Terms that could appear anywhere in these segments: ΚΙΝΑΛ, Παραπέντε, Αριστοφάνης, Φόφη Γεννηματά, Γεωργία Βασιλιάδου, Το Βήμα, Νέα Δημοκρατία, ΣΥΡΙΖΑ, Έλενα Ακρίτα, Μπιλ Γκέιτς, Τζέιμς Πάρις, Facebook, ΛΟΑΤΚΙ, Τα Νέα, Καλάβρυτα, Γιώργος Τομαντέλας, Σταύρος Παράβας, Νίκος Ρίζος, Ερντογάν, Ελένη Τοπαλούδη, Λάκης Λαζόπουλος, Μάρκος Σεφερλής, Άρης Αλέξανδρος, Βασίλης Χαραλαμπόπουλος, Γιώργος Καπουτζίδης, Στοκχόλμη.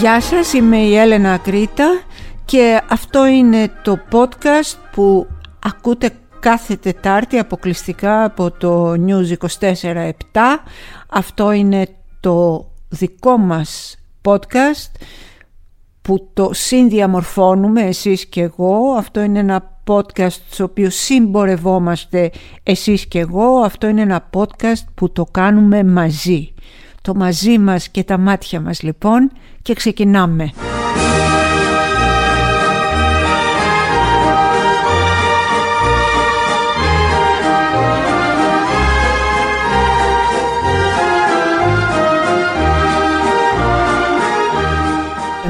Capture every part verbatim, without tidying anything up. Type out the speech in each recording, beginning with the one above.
Γεια σας, είμαι η Έλενα Ακρίτα και αυτό είναι το podcast που ακούτε κάθε Τετάρτη αποκλειστικά από το News είκοσι τέσσερα επτά. Αυτό είναι το δικό μας podcast που το συνδιαμορφώνουμε εσείς και εγώ. Αυτό είναι ένα podcast στο οποίο συμπορευόμαστε εσείς και εγώ. Αυτό είναι ένα podcast που το κάνουμε μαζί. Το μαζί μας και τα μάτια μας λοιπόν, και ξεκινάμε.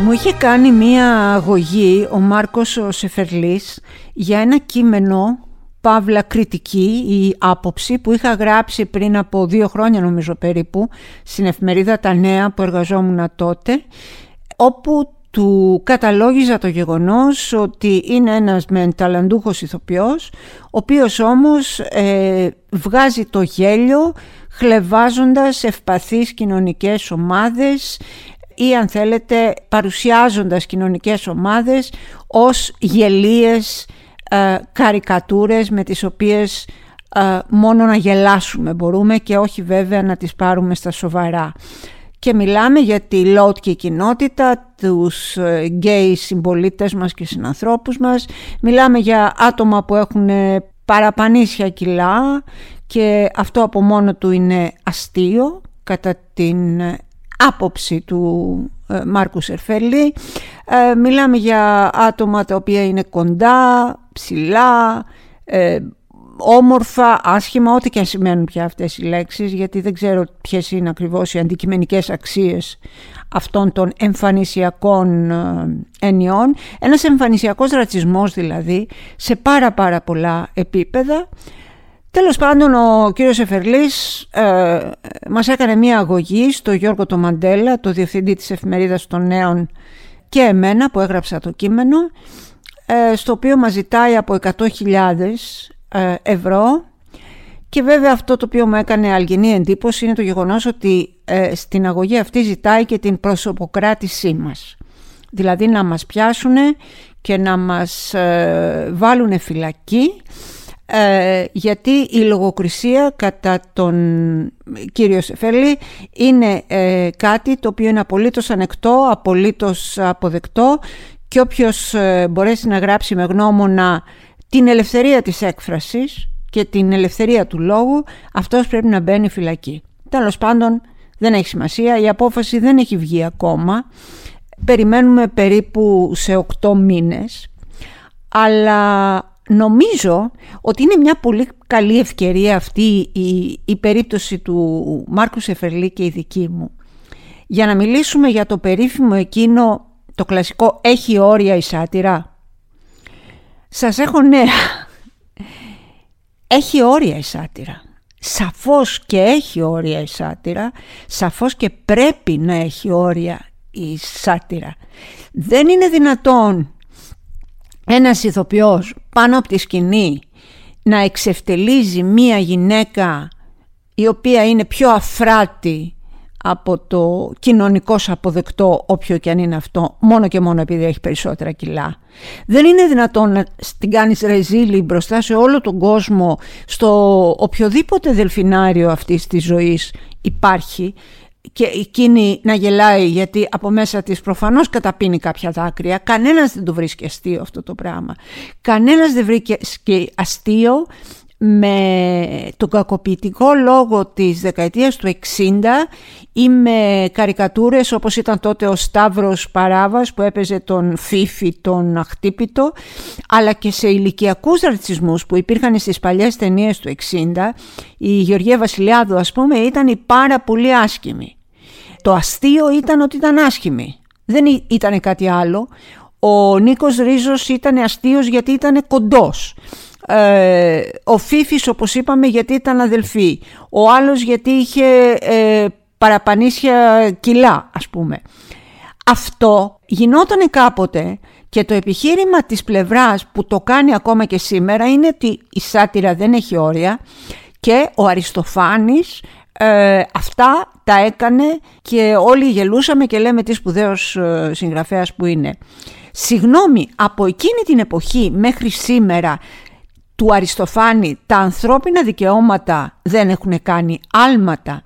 Μου είχε κάνει μία αγωγή ο Μάρκος ο Σεφερλής για ένα κείμενο, παύλα κριτική ή άποψη, που είχα γράψει πριν από δύο χρόνια νομίζω περίπου στην εφημερίδα Τα Νέα που εργαζόμουν τότε, όπου του καταλόγιζα το γεγονός ότι είναι ένας μεν ταλαντούχος ηθοποιός, ο οποίος όμως ε, βγάζει το γέλιο χλευάζοντας ευπαθείς κοινωνικές ομάδες ή αν θέλετε παρουσιάζοντας κοινωνικές ομάδες ως γελίες ε, καρικατούρες με τις οποίες ε, μόνο να γελάσουμε μπορούμε και όχι βέβαια να τις πάρουμε στα σοβαρά. Και μιλάμε για τη ΛΟΑΤΚΙ κοινότητα, τους γκέι συμπολίτες μας και συνανθρώπους μας. Μιλάμε για άτομα που έχουν παραπανίσια κιλά και αυτό από μόνο του είναι αστείο κατά την άποψη του ε, Μάρκου Σεφερλή. Ε, μιλάμε για άτομα τα οποία είναι κοντά, ψηλά, ε, όμορφα, άσχημα, ό,τι και αν σημαίνουν πια αυτές οι λέξεις, γιατί δεν ξέρω ποιες είναι ακριβώς οι αντικειμενικές αξίες αυτών των εμφανισιακών ενιών. Ένας εμφανισιακός ρατσισμός δηλαδή σε πάρα πάρα πολλά επίπεδα. Τέλος πάντων, ο κύριος Σεφερλής ε, μας έκανε μία αγωγή στο Γιώργο Τομαντέλα, το διευθυντή της εφημερίδας των Νέων, και εμένα που έγραψα το κείμενο, ε, στο οποίο μας ζητάει από εκατό χιλιάδες ε, ευρώ. Και βέβαια αυτό το οποίο μου έκανε αλγινή εντύπωση είναι το γεγονός ότι ε, στην αγωγή αυτή ζητάει και την προσωποκράτησή μας. Δηλαδή να μας πιάσουν και να μας ε, βάλουν φυλακή, Ε, γιατί η λογοκρισία κατά τον κύριο Σεφερλή είναι ε, κάτι το οποίο είναι απολύτως ανεκτό, απολύτως αποδεκτό, και όποιος ε, μπορέσει να γράψει με γνώμονα την ελευθερία της έκφρασης και την ελευθερία του λόγου, αυτός πρέπει να μπαίνει φυλακή. Τέλος πάντων, δεν έχει σημασία, η απόφαση δεν έχει βγει ακόμα. Περιμένουμε περίπου σε οκτώ μήνες, αλλά νομίζω ότι είναι μια πολύ καλή ευκαιρία αυτή η, η περίπτωση του Μάρκου Σεφερλή και η δική μου, για να μιλήσουμε για το περίφημο εκείνο, το κλασικό «Έχει όρια η σάτιρα». Σας έχω νέα. Έχει όρια η σάτιρα. Σαφώς και έχει όρια η σάτιρα. Σαφώς και πρέπει να έχει όρια η σάτιρα. Δεν είναι δυνατόν ένας ηθοποιός πάνω από τη σκηνή να εξευτελίζει μία γυναίκα η οποία είναι πιο αφράτη από το κοινωνικώς αποδεκτό, όποιο και αν είναι αυτό, μόνο και μόνο επειδή έχει περισσότερα κιλά. Δεν είναι δυνατόν να την κάνεις ρεζίλη μπροστά σε όλο τον κόσμο, στο οποιοδήποτε δελφινάριο αυτής της ζωής υπάρχει, και εκείνη να γελάει γιατί από μέσα της προφανώς καταπίνει κάποια δάκρυα. Κανένας δεν το βρίσκει αστείο αυτό το πράγμα. Κανένας δεν βρίσκει αστείο με τον κακοποιητικό λόγο της δεκαετίας του εξήντα ή με καρικατούρες όπως ήταν τότε ο Σταύρος Παράβας που έπαιζε τον Φίφη, τον Αχτύπητο, αλλά και σε ηλικιακούς ρατσισμούς που υπήρχαν στις παλιές ταινίες του εξήντα. Η Γεωργία Βασιλιάδου ας πούμε ήταν η πάρα πολύ άσχημη. Το αστείο ήταν ότι ήταν άσχημη, δεν ήταν κάτι άλλο. Ο Νίκος Ρίζος ήταν αστείος γιατί ήταν κοντός. Ε, ο Φίφης όπως είπαμε γιατί ήταν αδελφοί. Ο άλλος γιατί είχε ε, παραπανίσια κιλά ας πούμε. Αυτό γινότανε κάποτε, και το επιχείρημα της πλευράς που το κάνει ακόμα και σήμερα είναι ότι η σάτιρα δεν έχει όρια, και ο Αριστοφάνης Ε, αυτά τα έκανε και όλοι γελούσαμε και λέμε τι σπουδαίος συγγραφέας που είναι. Συγγνώμη, από εκείνη την εποχή μέχρι σήμερα του Αριστοφάνη τα ανθρώπινα δικαιώματα δεν έχουν κάνει άλματα.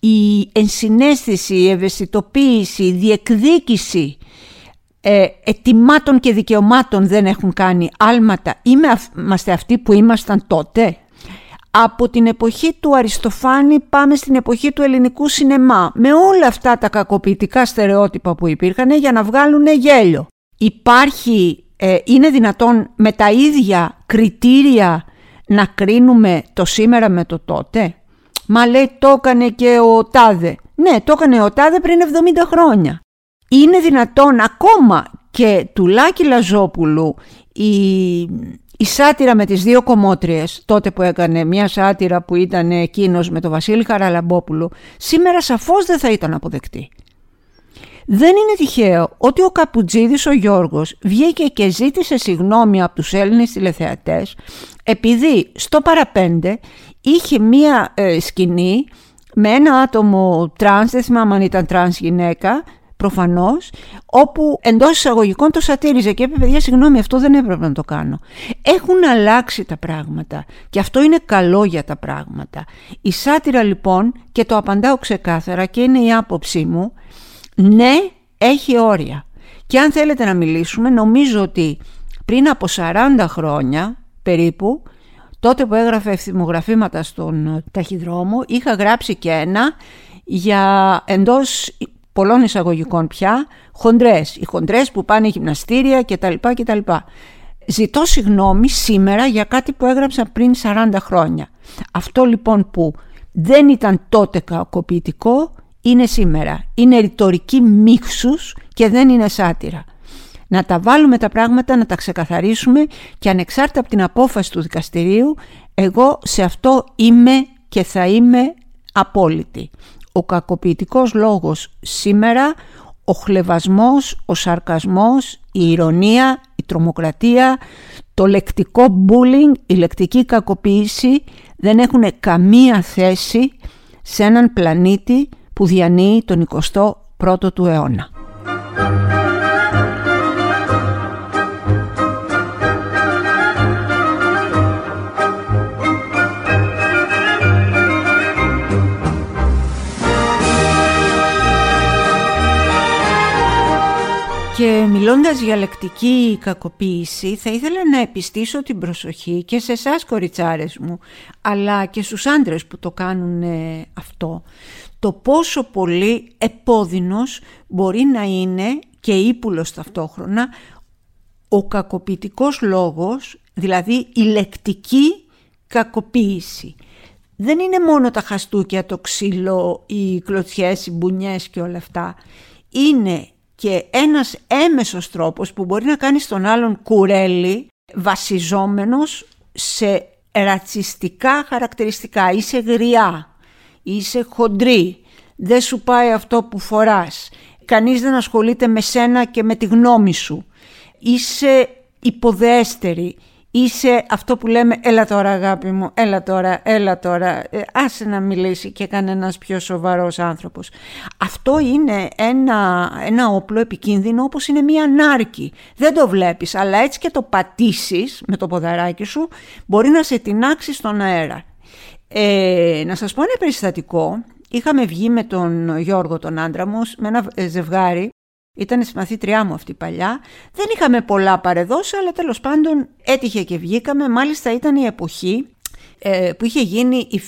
Η ενσυναίσθηση, η ευαισθητοποίηση, η διεκδίκηση ε, ετοιμάτων και δικαιωμάτων δεν έχουν κάνει άλματα. Είμαστε αυτοί που ήμασταν τότε. Από την εποχή του Αριστοφάνη πάμε στην εποχή του ελληνικού σινεμά, με όλα αυτά τα κακοποιητικά στερεότυπα που υπήρχαν για να βγάλουν γέλιο. Υπάρχει, ε, είναι δυνατόν με τα ίδια κριτήρια να κρίνουμε το σήμερα με το τότε? Μα λέει το έκανε και ο Τάδε. Ναι, το έκανε ο Τάδε πριν εβδομήντα χρόνια. Είναι δυνατόν ακόμα και του Λάκη Λαζόπουλου η... Η σάτυρα με τις δύο κομμότριες, τότε που έκανε μια σάτυρα που ήταν εκείνος με τον Βασίλη Χαραλαμπόπουλο, σήμερα σαφώς δεν θα ήταν αποδεκτή. Δεν είναι τυχαίο ότι ο Καπουτζίδης ο Γιώργος βγήκε και ζήτησε συγγνώμη από τους Έλληνες τηλεθεατές, επειδή στο παραπέντε είχε μια ε, σκηνή με ένα άτομο τρανς, δεν θυμάμαι αν ήταν τρανς γυναίκα, προφανώς, όπου εντός εισαγωγικών το σατήριζε και είπε παιδιά συγγνώμη, αυτό δεν έπρεπε να το κάνω. Έχουν αλλάξει τα πράγματα και αυτό είναι καλό για τα πράγματα. Η σάτυρα λοιπόν, και το απαντάω ξεκάθαρα και είναι η άποψή μου, ναι, έχει όρια. Και αν θέλετε να μιλήσουμε, νομίζω ότι πριν από σαράντα χρόνια περίπου, τότε που έγραφε ευθυμογραφήματα στον ταχυδρόμο, είχα γράψει και ένα για εντός πολλών εισαγωγικών πια, χοντρές. Οι χοντρές που πάνε γυμναστήρια κτλ. κτλ. Ζητώ συγγνώμη σήμερα για κάτι που έγραψα πριν σαράντα χρόνια. Αυτό λοιπόν που δεν ήταν τότε κακοποιητικό, είναι σήμερα. Είναι ρητορική μίξους και δεν είναι σάτυρα. Να τα βάλουμε τα πράγματα, να τα ξεκαθαρίσουμε και ανεξάρτητα από την απόφαση του δικαστηρίου, εγώ σε αυτό είμαι και θα είμαι απόλυτη. Ο κακοποιητικός λόγος σήμερα, ο χλευασμός, ο σαρκασμός, η ηρωνία, η τρομοκρατία, το λεκτικό bullying, η λεκτική κακοποίηση δεν έχουν καμία θέση σε έναν πλανήτη που διανύει τον εικοστό πρώτο του αιώνα. Και μιλώντας για λεκτική κακοποίηση, θα ήθελα να επιστήσω την προσοχή και σε εσάς κοριτσάρες μου, αλλά και στους άντρες που το κάνουν αυτό, το πόσο πολύ επώδυνος μπορεί να είναι και ύπουλος ταυτόχρονα ο κακοποιητικός λόγος, δηλαδή η λεκτική κακοποίηση. Δεν είναι μόνο τα χαστούκια, το ξύλο, οι κλωτσιές, οι μπουνιές και όλα αυτά. Είναι και ένας έμεσος τρόπος που μπορεί να κάνει στον άλλον κουρέλι, βασιζόμενος σε ρατσιστικά χαρακτηριστικά. Είσαι γριά, είσαι χοντρή, δεν σου πάει αυτό που φοράς, κανείς δεν ασχολείται με σένα και με τη γνώμη σου, είσαι υποδέστερη, είσαι αυτό που λέμε έλα τώρα αγάπη μου, έλα τώρα, έλα τώρα, ε, άσε να μιλήσει και κανένας πιο σοβαρός άνθρωπος. Αυτό είναι ένα, ένα όπλο επικίνδυνο, όπως είναι μία νάρκη. Δεν το βλέπεις, αλλά έτσι και το πατήσεις με το ποδαράκι σου μπορεί να σε τινάξει στον αέρα. Ε, να σας πω ένα περιστατικό. Είχαμε βγει με τον Γιώργο τον άντρα μου, με ένα ζευγάρι. Ήταν συμμαθήτριά μου αυτή παλιά. Δεν είχαμε πολλά παρεδώσει, αλλά τέλος πάντων έτυχε και βγήκαμε. Μάλιστα ήταν η εποχή ε, που είχε γίνει η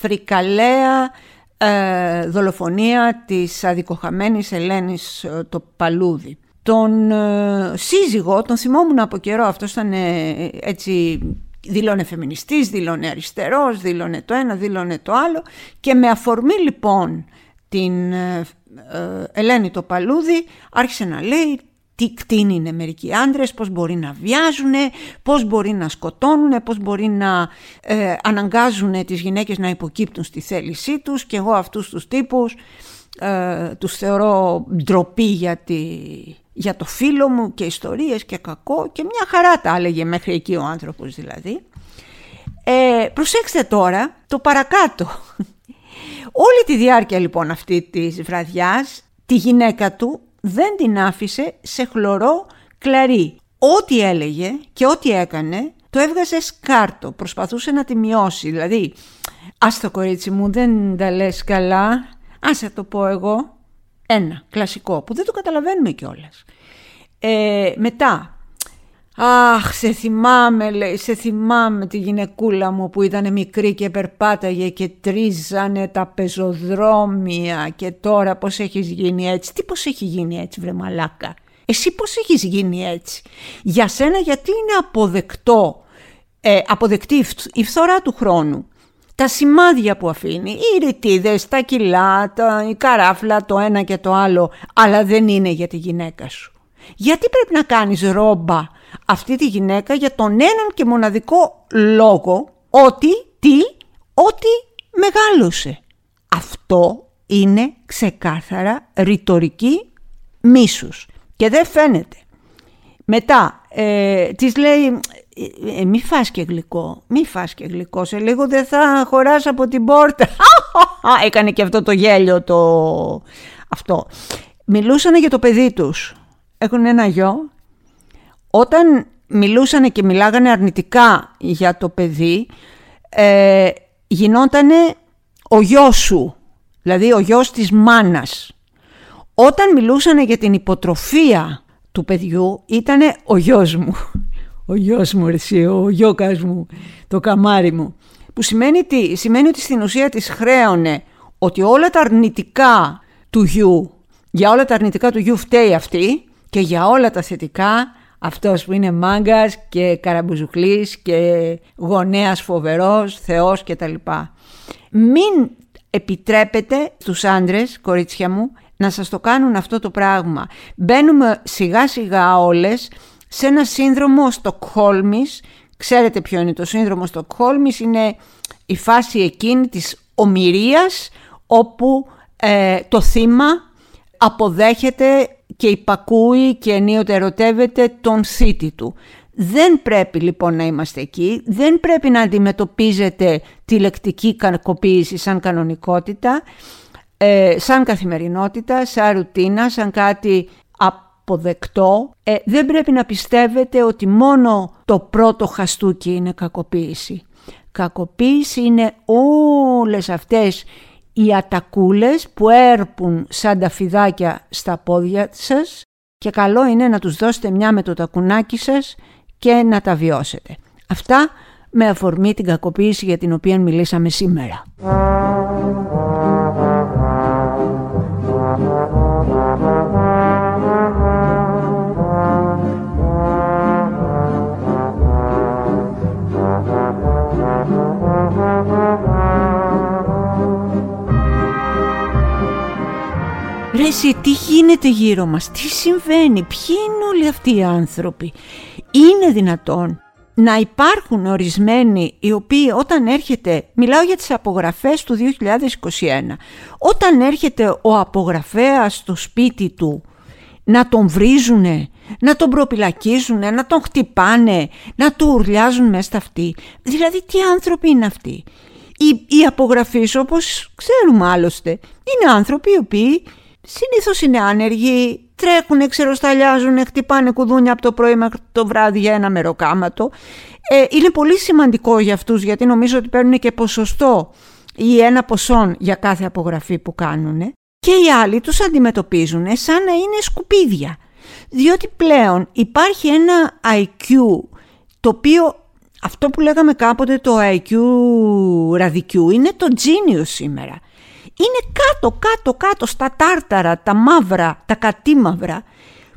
φρικαλαία ε, δολοφονία της αδικοχαμένης Ελένης ε, Τοπαλούδη. Τον ε, σύζυγο τον θυμόμουν από καιρό. Αυτός ήταν ε, έτσι, δήλωνε φεμινιστής, δήλωνε αριστερός, δήλωνε το ένα, δήλωνε το άλλο. Και με αφορμή λοιπόν την ε, Ελένη Τοπαλούδη άρχισε να λέει τι κτίνη είναι μερικοί άντρες, πώς μπορεί να βιάζουν, πώς μπορεί να σκοτώνουν, πώς μπορεί να ε, αναγκάζουν τις γυναίκες να υποκύπτουν στη θέλησή τους, και εγώ αυτούς τους τύπους ε, τους θεωρώ ντροπή για, τη, για το φίλο μου και ιστορίες και κακό, και μια χαρά τα έλεγε μέχρι εκεί ο άνθρωπος δηλαδή. Ε, προσέξτε τώρα το παρακάτω. Όλη τη διάρκεια λοιπόν αυτή της βραδιάς τη γυναίκα του δεν την άφησε σε χλωρό κλαρί. Ό,τι έλεγε και ό,τι έκανε το έβγαζε σκάρτο, προσπαθούσε να τη μειώσει. Δηλαδή, ας το κορίτσι μου, δεν τα λες καλά, άσε το πω εγώ. Ένα κλασικό που δεν το καταλαβαίνουμε κιόλας. Ε, μετά, αχ, σε θυμάμαι, λέει, σε θυμάμαι τη γυναικούλα μου που ήταν μικρή και περπάταγε και τρίζανε τα πεζοδρόμια και τώρα πώς έχεις γίνει έτσι. Τι πώς έχει γίνει έτσι, βρε μαλάκα. Εσύ πώς έχεις γίνει έτσι. Για σένα γιατί είναι αποδεκτό, ε, αποδεκτή η φθορά του χρόνου. Τα σημάδια που αφήνει, οι ρητίδες, τα κιλά, τα, η καράφλα, το ένα και το άλλο, αλλά δεν είναι για τη γυναίκα σου. Γιατί πρέπει να κάνεις ρόμπα αυτή τη γυναίκα για τον έναν και μοναδικό λόγο ότι, τι, ότι μεγάλωσε. Αυτό είναι ξεκάθαρα ρητορική μίσους και δεν φαίνεται. Μετά, ε, της λέει... Ε, μη φας και γλυκό, μη φας και γλυκό, σε λίγο δεν θα χωράς από την πόρτα. Έκανε και αυτό το γέλιο το... αυτό. Μιλούσανε για το παιδί τους. Έχουν ένα γιο. Όταν μιλούσανε και μιλάγανε αρνητικά για το παιδί, ε, γινότανε ο γιος σου, δηλαδή ο γιος της μάνας. Όταν μιλούσανε για την υποτροφία του παιδιού, ήτανε ο γιος μου. Ο γιος μου, εσύ, ο γιώκας μου, το καμάρι μου. Που σημαίνει τι, σημαίνει ότι στην ουσία της χρέωνε ότι όλα τα αρνητικά του γιου, για όλα τα αρνητικά του γιου φταίει αυτή και για όλα τα θετικά αυτός που είναι μάγκας και καραμπουζουκλής και γονέας φοβερός, θεός κτλ. Μην επιτρέπετε στους άντρες, κορίτσια μου, να σας το κάνουν αυτό το πράγμα. Μπαίνουμε σιγά σιγά όλες σε ένα σύνδρομο Στοκχόλμης. Ξέρετε ποιο είναι το σύνδρομο Στοκχόλμης? Είναι η φάση εκείνη της ομηρίας, όπου ε, το θύμα αποδέχεται και υπακούει και ενίοτε ερωτεύεται τον θήτη του. Δεν πρέπει λοιπόν να είμαστε εκεί. Δεν πρέπει να αντιμετωπίζετε τη λεκτική κακοποίηση σαν κανονικότητα, ε, σαν καθημερινότητα, σαν ρουτίνα, σαν κάτι απ αποδεκτό. Ε, δεν πρέπει να πιστεύετε ότι μόνο το πρώτο χαστούκι είναι κακοποίηση. Κακοποίηση είναι όλες αυτές οι ατακούλες που έρπουν σαν τα φιδάκια στα πόδια σας και καλό είναι να τους δώσετε μια με το τακουνάκι σας και να τα βιώσετε. Αυτά με αφορμή την κακοποίηση για την οποία μιλήσαμε σήμερα. Ρε εσύ, τι γίνεται γύρω μας, τι συμβαίνει, ποιοι είναι όλοι αυτοί οι άνθρωποι? Είναι δυνατόν να υπάρχουν ορισμένοι οι οποίοι όταν έρχεται, μιλάω για τις απογραφές του δύο χιλιάδες είκοσι ένα, όταν έρχεται ο απογραφέας στο σπίτι του να τον βρίζουνε, να τον προπυλακίζουνε, να τον χτυπάνε, να του ουρλιάζουν μέσα στα αυτή. Δηλαδή τι άνθρωποι είναι αυτοί? Οι, οι απογραφείς, όπως ξέρουμε άλλωστε, είναι άνθρωποι οι οποίοι συνήθως είναι άνεργοι, τρέχουνε, ξεροσταλιάζουνε, χτυπάνε κουδούνια από το πρωί μέχρι το βράδυ για ένα μεροκάματο. Ε, είναι πολύ σημαντικό για αυτούς, γιατί νομίζω ότι παίρνουν και ποσοστό ή ένα ποσόν για κάθε απογραφή που κάνουνε. Και οι άλλοι τους αντιμετωπίζουν σαν να είναι σκουπίδια. Διότι πλέον υπάρχει ένα άι κιου, το οποίο, αυτό που λέγαμε κάποτε το άι κιου ραδικιού, είναι το genius σήμερα. Είναι κάτω, κάτω, κάτω στα τάρταρα, τα μαύρα, τα κατήμαυρα,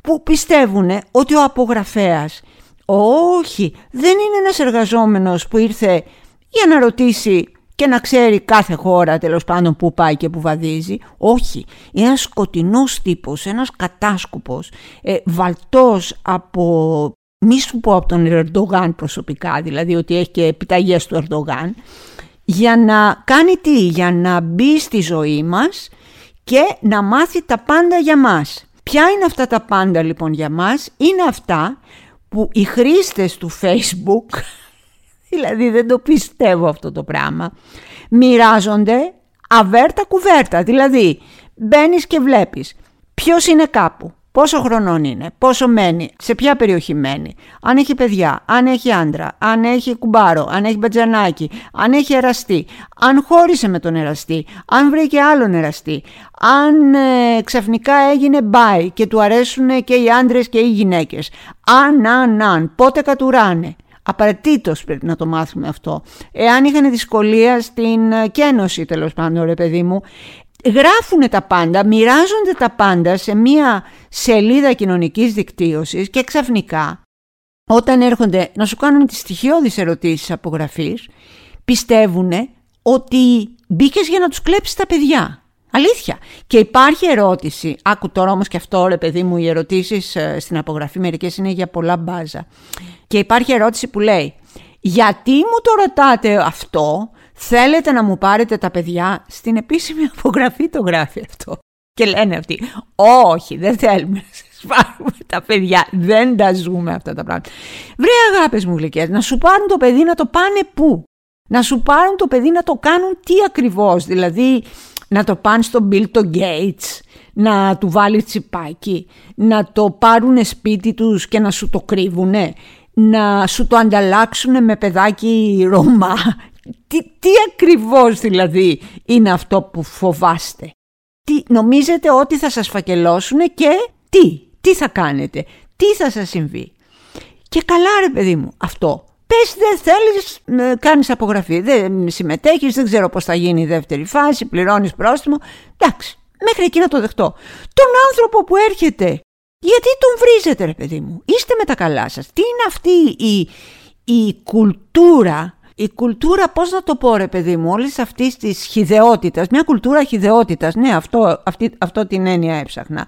που πιστεύουν ότι ο απογραφέας, όχι, δεν είναι ένας εργαζόμενος που ήρθε για να ρωτήσει και να ξέρει κάθε χώρα τέλος πάντων που πάει και που βαδίζει. Όχι, είναι ένας σκοτεινός τύπος, ένας κατάσκοπος, ε, βαλτός από, μη σου πω από τον Ερντογάν προσωπικά, δηλαδή ότι έχει και επιταγές του Ερντογάν, για να κάνει τι, για να μπει στη ζωή μας και να μάθει τα πάντα για μας. Ποια είναι αυτά τα πάντα λοιπόν για μας? Είναι αυτά που οι χρήστες του Facebook, δηλαδή δεν το πιστεύω αυτό το πράγμα, μοιράζονται αβέρτα κουβέρτα. Δηλαδή μπαίνεις και βλέπεις ποιος είναι κάπου, πόσο χρονών είναι, πόσο μένει, σε ποια περιοχή μένει, αν έχει παιδιά, αν έχει άντρα, αν έχει κουμπάρο, αν έχει μπατζανάκι, αν έχει εραστή, αν χώρισε με τον εραστή, αν βρήκε άλλον εραστή, αν ε, ξαφνικά έγινε μπάι και του αρέσουν και οι άντρες και οι γυναίκες, αν, αν, αν, πότε κατουράνε. Απαραίτητος πρέπει να το μάθουμε αυτό. Εάν είχαν δυσκολία στην κένωση, τέλος πάντων, ρε παιδί μου, γράφουνε τα πάντα, μοιράζονται τα πάντα σε μία σελίδα κοινωνικής δικτύωσης και ξαφνικά όταν έρχονται να σου κάνουν τις στοιχειώδεις ερωτήσεις απογραφής, πιστεύουνε ότι μπήκες για να τους κλέψεις τα παιδιά. Αλήθεια. Και υπάρχει ερώτηση, άκου τώρα όμως και αυτό ρε παιδί μου, οι ερωτήσεις στην απογραφή μερικές είναι για πολλά μπάζα. Και υπάρχει ερώτηση που λέει, γιατί μου το ρωτάτε αυτό, θέλετε να μου πάρετε τα παιδιά? Στην επίσημη απογραφή το γράφει αυτό. Και λένε αυτοί, όχι, δεν θέλουμε να σας πάρουμε τα παιδιά, δεν τα ζούμε αυτά τα πράγματα. Βρε αγάπες μου γλυκές, να σου πάρουν το παιδί να το πάνε πού? Να σου πάρουν το παιδί να το κάνουν τι ακριβώς? Δηλαδή να το πάνε στον Μπιλ Γκέιτς, να του βάλει τσιπάκι, να το πάρουν σπίτι τους και να σου το κρύβουνε, να σου το ανταλλάξουν με παιδάκι Ρωμά? Τι, τι ακριβώς δηλαδή είναι αυτό που φοβάστε? Τι, νομίζετε ότι θα σας φακελώσουν και τι, τι θα κάνετε, τι θα σας συμβεί? Και καλά ρε παιδί μου αυτό. Πες δεν θέλεις, κάνεις απογραφή, δεν συμμετέχεις, δεν ξέρω πώς θα γίνει η δεύτερη φάση, πληρώνεις πρόστιμο. Εντάξει, μέχρι εκεί να το δεχτώ. Τον άνθρωπο που έρχεται, γιατί τον βρίζετε ρε παιδί μου? Είστε με τα καλά σας. Τι είναι αυτή η, η κουλτούρα, η κουλτούρα πώς να το πω ρε παιδί μου, όλης αυτής της χυδαιότητας, μια κουλτούρα χυδαιότητας, ναι αυτό, αυτή, αυτό την έννοια έψαχνα,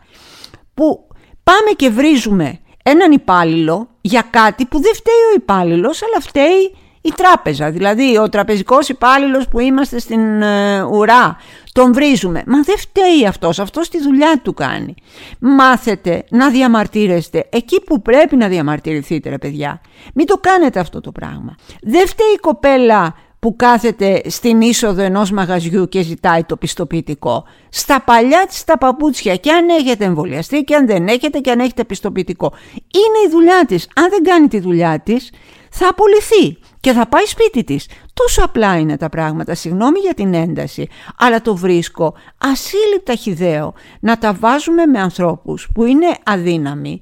που πάμε και βρίζουμε έναν υπάλληλο για κάτι που δεν φταίει ο υπάλληλος, αλλά φταίει η τράπεζα. Δηλαδή ο τραπεζικός υπάλληλος που είμαστε στην ε, ουρά, τον βρίζουμε. Μα δεν φταίει αυτός, αυτός τη δουλειά του κάνει. Μάθετε να διαμαρτύρεστε εκεί που πρέπει να διαμαρτυρηθείτε ρε παιδιά. Μην το κάνετε αυτό το πράγμα. Δεν φταίει η κοπέλα που κάθεται στην είσοδο ενός μαγαζιού και ζητάει το πιστοποιητικό. Στα παλιά της τα παπούτσια, και αν έχετε εμβολιαστεί και αν δεν έχετε και αν έχετε πιστοποιητικό. Είναι η δουλειά της. Αν δεν κάνει τη δουλειά της θα απολυθεί και θα πάει σπίτι της. Τόσο απλά είναι τα πράγματα, συγγνώμη για την ένταση, αλλά το βρίσκω ασύλληπτα χυδαίο να τα βάζουμε με ανθρώπους που είναι αδύναμοι,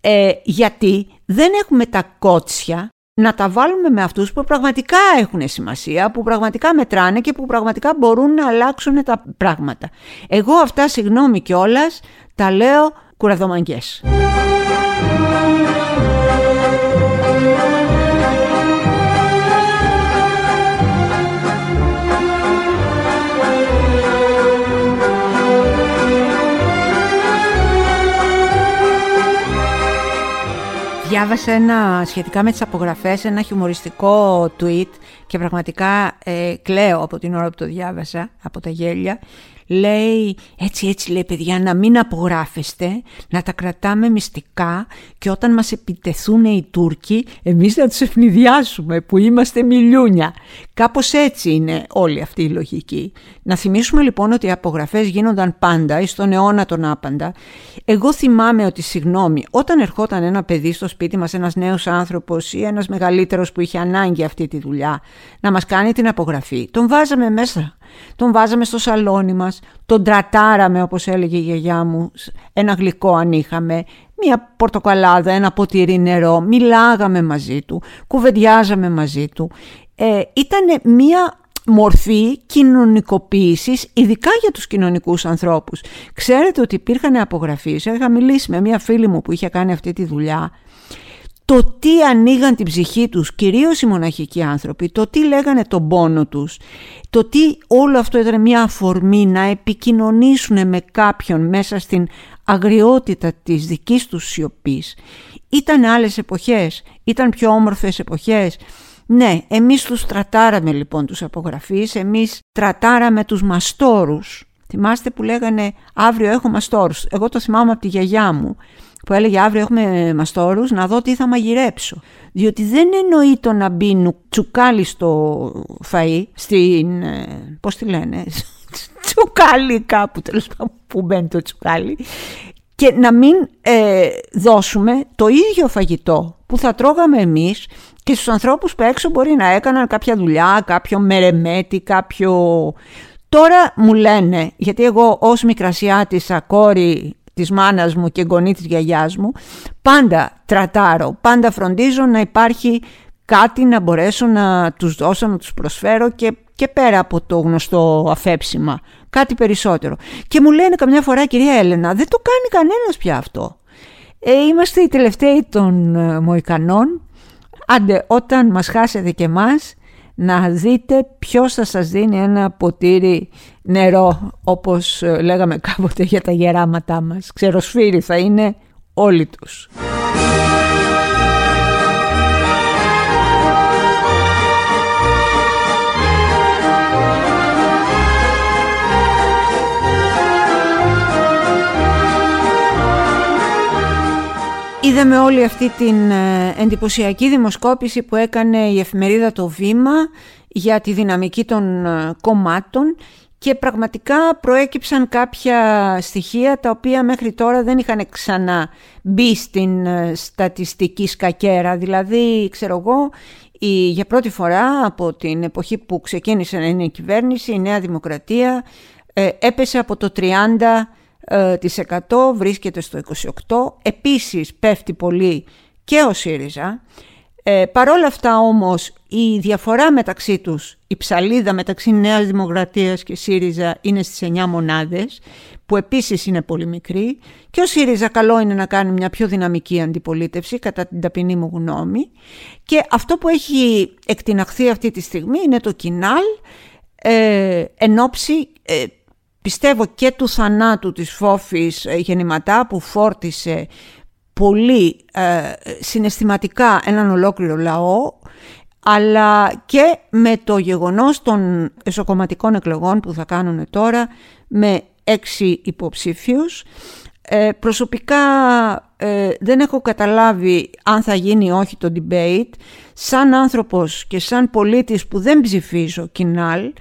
ε, γιατί δεν έχουμε τα κότσια να τα βάλουμε με αυτούς που πραγματικά έχουν σημασία, που πραγματικά μετράνε και που πραγματικά μπορούν να αλλάξουν τα πράγματα. Εγώ αυτά, συγγνώμη κιόλας, τα λέω κουραδομαγκές. Διάβασα ένα, σχετικά με τις απογραφές, ένα χιουμοριστικό tweet και πραγματικά ε, κλαίω από την ώρα που το διάβασα, από τα γέλια. Λέει, έτσι έτσι λέει παιδιά, να μην απογράφεστε, να τα κρατάμε μυστικά και όταν μας επιτεθούν οι Τούρκοι, εμείς να τους ευνηδιάσουμε που είμαστε μιλούνια. Κάπως έτσι είναι όλη αυτή η λογική. Να θυμίσουμε λοιπόν ότι οι απογραφές γίνονταν πάντα ή στον αιώνα τον άπαντα. Εγώ θυμάμαι ότι, συγγνώμη, όταν ερχόταν ένα παιδί στο σπίτι μας, ένας νέος άνθρωπος ή ένας μεγαλύτερος που είχε ανάγκη αυτή τη δουλειά, να μας κάνει την απογραφή, τον βάζαμε μέσα. Τον βάζαμε στο σαλόνι μας, τον τρατάραμε όπως έλεγε η γιαγιά μου, ένα γλυκό αν είχαμε, μια πορτοκαλάδα, ένα ποτήρι νερό, μιλάγαμε μαζί του, κουβεντιάζαμε μαζί του. Ε, ήταν μια μορφή κοινωνικοποίησης, ειδικά για τους κοινωνικούς ανθρώπους. Ξέρετε ότι υπήρχαν απογραφείς, είχα μιλήσει με μια φίλη μου που είχε κάνει αυτή τη δουλειά, το τι ανοίγαν την ψυχή τους, κυρίως οι μοναχικοί άνθρωποι, το τι λέγανε τον πόνο τους, το τι όλο αυτό ήταν μια αφορμή να επικοινωνήσουν με κάποιον μέσα στην αγριότητα της δικής τους σιωπής. Ήταν άλλες εποχές, ήταν πιο όμορφες εποχές. Ναι, εμείς τους τρατάραμε λοιπόν τους απογραφείς, εμείς τρατάραμε τους μαστόρους. Θυμάστε που λέγανε αύριο έχω μαστόρους? Εγώ το θυμάμαι από τη γιαγιά μου, που έλεγε αύριο έχουμε μαστόρους, να δω τι θα μαγειρέψω. Διότι δεν εννοεί το να μπει τσουκάλι στο φαΐ, στην, πώς τη λένε, τσουκάλι κάπου, τέλος πάντων, που μπαίνει το τσουκάλι, και να μην ε, δώσουμε το ίδιο φαγητό που θα τρώγαμε εμείς και στους ανθρώπους που έξω μπορεί να έκαναν κάποια δουλειά, κάποιο μερεμέτι, κάποιο... Τώρα μου λένε, γιατί εγώ ως μικρασιάτισσα κόρη της μάνας μου και γονή της γιαγιάς μου, πάντα τρατάρω, πάντα φροντίζω να υπάρχει κάτι να μπορέσω να τους δώσω, να τους προσφέρω και, και πέρα από το γνωστό αφέψιμα, κάτι περισσότερο. Και μου λένε καμιά φορά, κυρία Έλενα, δεν το κάνει κανένας πια αυτό. Ε, είμαστε οι τελευταίοι των ε, Μοϊκανών, άντε όταν μας χάσετε και εμάς, να δείτε ποιος θα σας δίνει ένα ποτήρι νερό, όπως λέγαμε κάποτε για τα γεράματά μας. Ξεροσφύρι θα είναι όλοι τους. Είδαμε όλη αυτή την εντυπωσιακή δημοσκόπηση που έκανε η εφημερίδα Το Βήμα για τη δυναμική των κομμάτων και πραγματικά προέκυψαν κάποια στοιχεία τα οποία μέχρι τώρα δεν είχαν ξανά μπει στην στατιστική σκακέρα. Δηλαδή, ξέρω εγώ, η, για πρώτη φορά από την εποχή που ξεκίνησε να είναι η κυβέρνηση, η Νέα Δημοκρατία ε, έπεσε από το τριάντα τοις εκατό, βρίσκεται στο είκοσι οκτώ τοις εκατό. Επίσης πέφτει πολύ και ο ΣΥΡΙΖΑ. ε, παρόλα αυτά όμως η διαφορά μεταξύ τους, η ψαλίδα μεταξύ Νέας Δημοκρατίας και ΣΥΡΙΖΑ είναι στις εννιά μονάδες, που επίσης είναι πολύ μικρή, και ο ΣΥΡΙΖΑ καλό είναι να κάνει μια πιο δυναμική αντιπολίτευση κατά την ταπεινή μου γνώμη. Και αυτό που έχει εκτιναχθεί αυτή τη στιγμή είναι το ΚΙΝΑΛ ε, εν όψη ε, πιστεύω και του θανάτου της Φόφης Γεννηματά, που φόρτισε πολύ ε, συναισθηματικά έναν ολόκληρο λαό, αλλά και με το γεγονός των εσωκομματικών εκλογών που θα κάνουν τώρα με έξι υποψήφιους. Ε, προσωπικά ε, δεν έχω καταλάβει αν θα γίνει ή όχι το debate. Σαν άνθρωπος και σαν πολίτης που δεν ψηφίζω ΚΙΝΑΛ,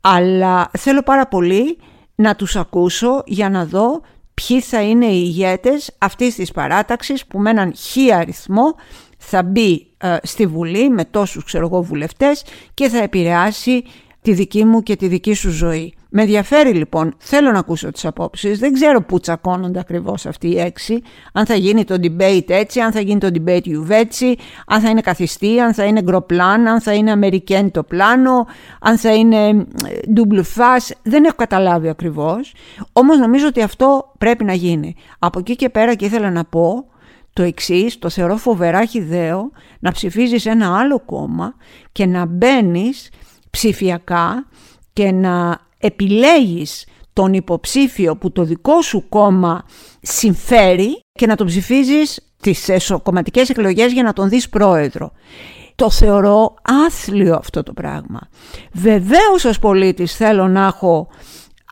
αλλά θέλω πάρα πολύ να τους ακούσω για να δω ποιοι θα είναι οι ηγέτες αυτής της παράταξης που με έναν χι αριθμό θα μπει ε, στη Βουλή με τόσους, ξέρω εγώ, βουλευτές, και θα επηρεάσει τη δική μου και τη δική σου ζωή. Με ενδιαφέρει λοιπόν, θέλω να ακούσω τις απόψεις, δεν ξέρω πού τσακώνονται ακριβώς αυτοί οι έξι, αν θα γίνει το debate έτσι, αν θα γίνει το debate γιουβέτσι, αν θα είναι καθιστή, αν θα είναι γκροπλάν, αν θα είναι αμερικάνι το πλάνο, αν θα είναι ντουμπλουφάς, δεν έχω καταλάβει ακριβώς, όμως νομίζω ότι αυτό πρέπει να γίνει. Από εκεί και πέρα, και ήθελα να πω το εξής, το θεωρώ φοβερά χυδαίο να ψηφίζεις ένα άλλο κόμμα και να μπαίνεις ψηφιακά και να επιλέγεις τον υποψήφιο που το δικό σου κόμμα συμφέρει και να τον ψηφίζεις τις εσωκομματικές εκλογές για να τον δεις πρόεδρο. Το θεωρώ άθλιο αυτό το πράγμα. Βεβαίως ως πολίτης θέλω να έχω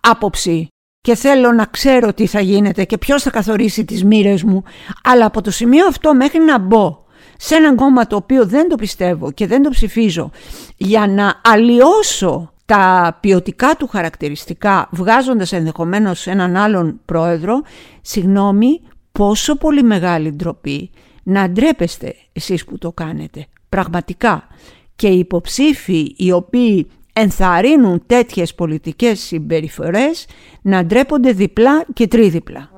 άποψη και θέλω να ξέρω τι θα γίνεται και ποιος θα καθορίσει τις μοίρες μου, αλλά από το σημείο αυτό μέχρι να μπω σε ένα κόμμα το οποίο δεν το πιστεύω και δεν το ψηφίζω, για να αλλοιώσω τα ποιοτικά του χαρακτηριστικά βγάζοντας ενδεχομένως έναν άλλον πρόεδρο, συγγνώμη, πόσο πολύ μεγάλη ντροπή, να ντρέπεστε εσείς που το κάνετε, πραγματικά. Και οι υποψήφοι οι οποίοι ενθαρρύνουν τέτοιες πολιτικές συμπεριφορές να ντρέπονται διπλά και τρίδιπλα.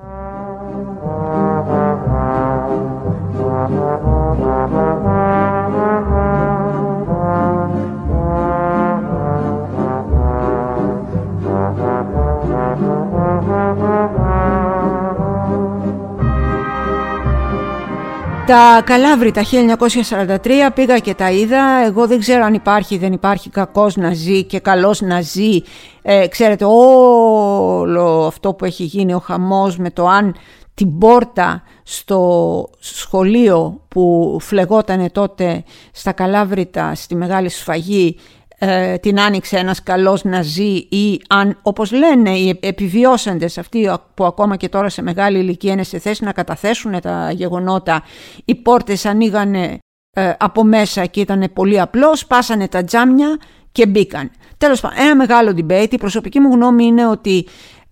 Τα Καλάβρυτα χίλια εννιακόσια σαράντα τρία πήγα και τα είδα. Εγώ δεν ξέρω αν υπάρχει ή δεν υπάρχει κακός να ζει και καλός να ζει. Ε, ξέρετε όλο αυτό που έχει γίνει, ο χαμός με το αν την πόρτα στο σχολείο που φλεγότανε τότε στα Καλάβρυτα, στη Μεγάλη Σφαγή, ε, την άνοιξε ένας καλός να ζει, ή αν, όπως λένε οι επιβιώσαντες, αυτοί που ακόμα και τώρα σε μεγάλη ηλικία είναι σε θέση να καταθέσουν τα γεγονότα, οι πόρτες ανοίγανε ε, από μέσα και ήταν πολύ απλό, σπάσανε τα τζάμια και μπήκαν. Τέλος πάντων, ένα μεγάλο debate. Η προσωπική μου γνώμη είναι ότι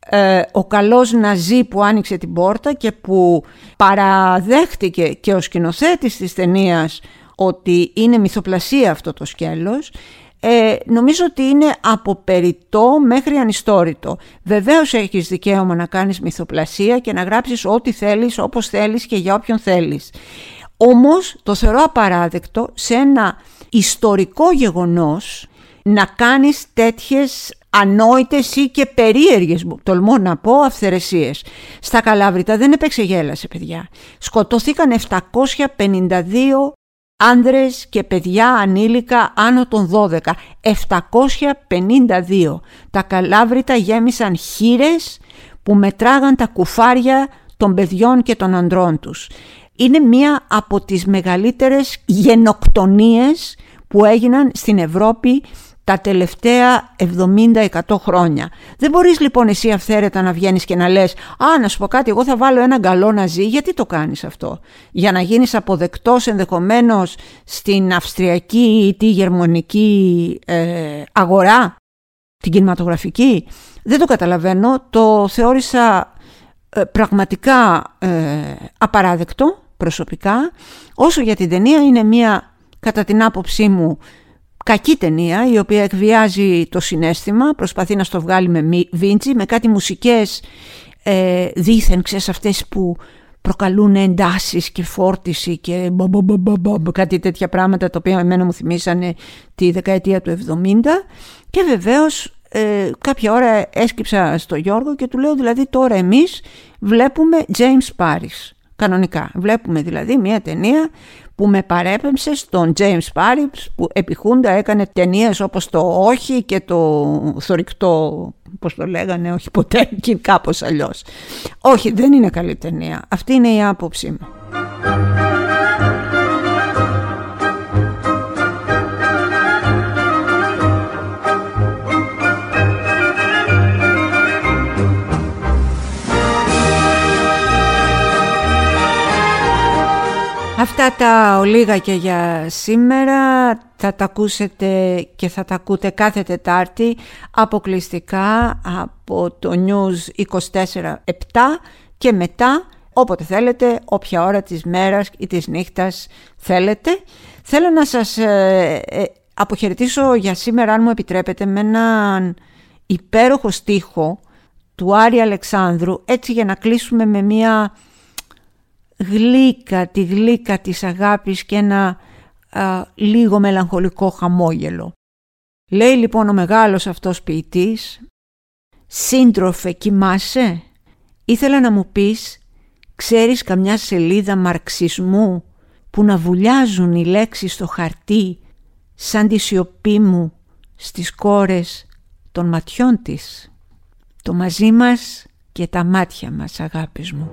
ε, ο καλός Ναζί που άνοιξε την πόρτα και που παραδέχτηκε και ο σκηνοθέτης της ταινίας ότι είναι μυθοπλασία αυτό το σκέλος, ε, νομίζω ότι είναι από περιττό μέχρι ανιστόρητο. Βεβαίως έχεις δικαίωμα να κάνεις μυθοπλασία και να γράψεις ό,τι θέλεις, όπως θέλεις και για όποιον θέλεις. Όμως το θεωρώ απαράδεκτο σε ένα ιστορικό γεγονός να κάνεις τέτοιες ανόητες ή και περίεργες, τολμώ να πω, αυθαιρεσίες. Στα Καλάβρυτα δεν επεξεγέλασε, παιδιά. Σκοτωθήκαν επτακόσιοι πενήντα δύο άνδρες και παιδιά ανήλικα άνω των δώδεκα. επτακόσιοι πενήντα δύο. Τα Καλάβρυτα γέμισαν χήρες που μετράγαν τα κουφάρια των παιδιών και των ανδρών τους. Είναι μία από τις μεγαλύτερες γενοκτονίες που έγιναν στην Ευρώπη τα τελευταία εβδομήντα εκατό χρόνια. Δεν μπορείς λοιπόν εσύ αυθαίρετα να βγαίνεις και να λες «Α, να σου πω κάτι, εγώ θα βάλω έναν καλό Ναζί». Γιατί το κάνεις αυτό? Για να γίνεις αποδεκτός ενδεχομένως στην αυστριακή ή τη γερμανική ε, αγορά, την κινηματογραφική? Δεν το καταλαβαίνω, το θεώρησα ε, πραγματικά ε, απαράδεκτο προσωπικά. Όσο για την ταινία, είναι μια, κατά την άποψή μου, κακή ταινία, η οποία εκβιάζει το συναίσθημα, προσπαθεί να στο βγάλει με Βίντσι, με κάτι μουσικές ε, δήθεν, ξέρεις, αυτές που προκαλούν εντάσεις και φόρτιση και μπα, μπα, μπα, μπα, μπα, κάτι τέτοια πράγματα, τα οποία εμένα μου θυμίσανε τη δεκαετία του εβδομήντα. Και βεβαίως ε, κάποια ώρα έσκυψα στο Γιώργο και του λέω, δηλαδή τώρα εμείς βλέπουμε Τζέιμς Πάρις. Κανονικά. Βλέπουμε δηλαδή μια ταινία που με παρέπεμψε στον Τζέιμς Πάρις, που επί Χούντα έκανε ταινίες όπως το «Όχι» και το θορυκτό, πώς το λέγανε, «Όχι ποτέ» και κάπως αλλιώς. Όχι, δεν είναι καλή ταινία. Αυτή είναι η άποψή μου. Αυτά τα ολίγα και για σήμερα. Θα τα ακούσετε και θα τα ακούτε κάθε Τετάρτη αποκλειστικά από το News είκοσι τέσσερα επτά και μετά όποτε θέλετε, όποια ώρα της μέρας ή της νύχτας θέλετε. Θέλω να σας ε, ε, αποχαιρετήσω για σήμερα, αν μου επιτρέπετε, με έναν υπέροχο στίχο του Άρη Αλεξάνδρου, έτσι για να κλείσουμε με μια γλύκα, τη γλύκα της αγάπης και ένα α, λίγο μελαγχολικό χαμόγελο. Λέει λοιπόν ο μεγάλος αυτός ποιητής: «Σύντροφε, κοιμάσαι? Ήθελα να μου πεις, ξέρεις καμιά σελίδα μαρξισμού που να βουλιάζουν οι λέξεις στο χαρτί σαν τη σιωπή μου στις κόρες των ματιών της». Το μαζί μας και τα μάτια μας, αγάπης μου.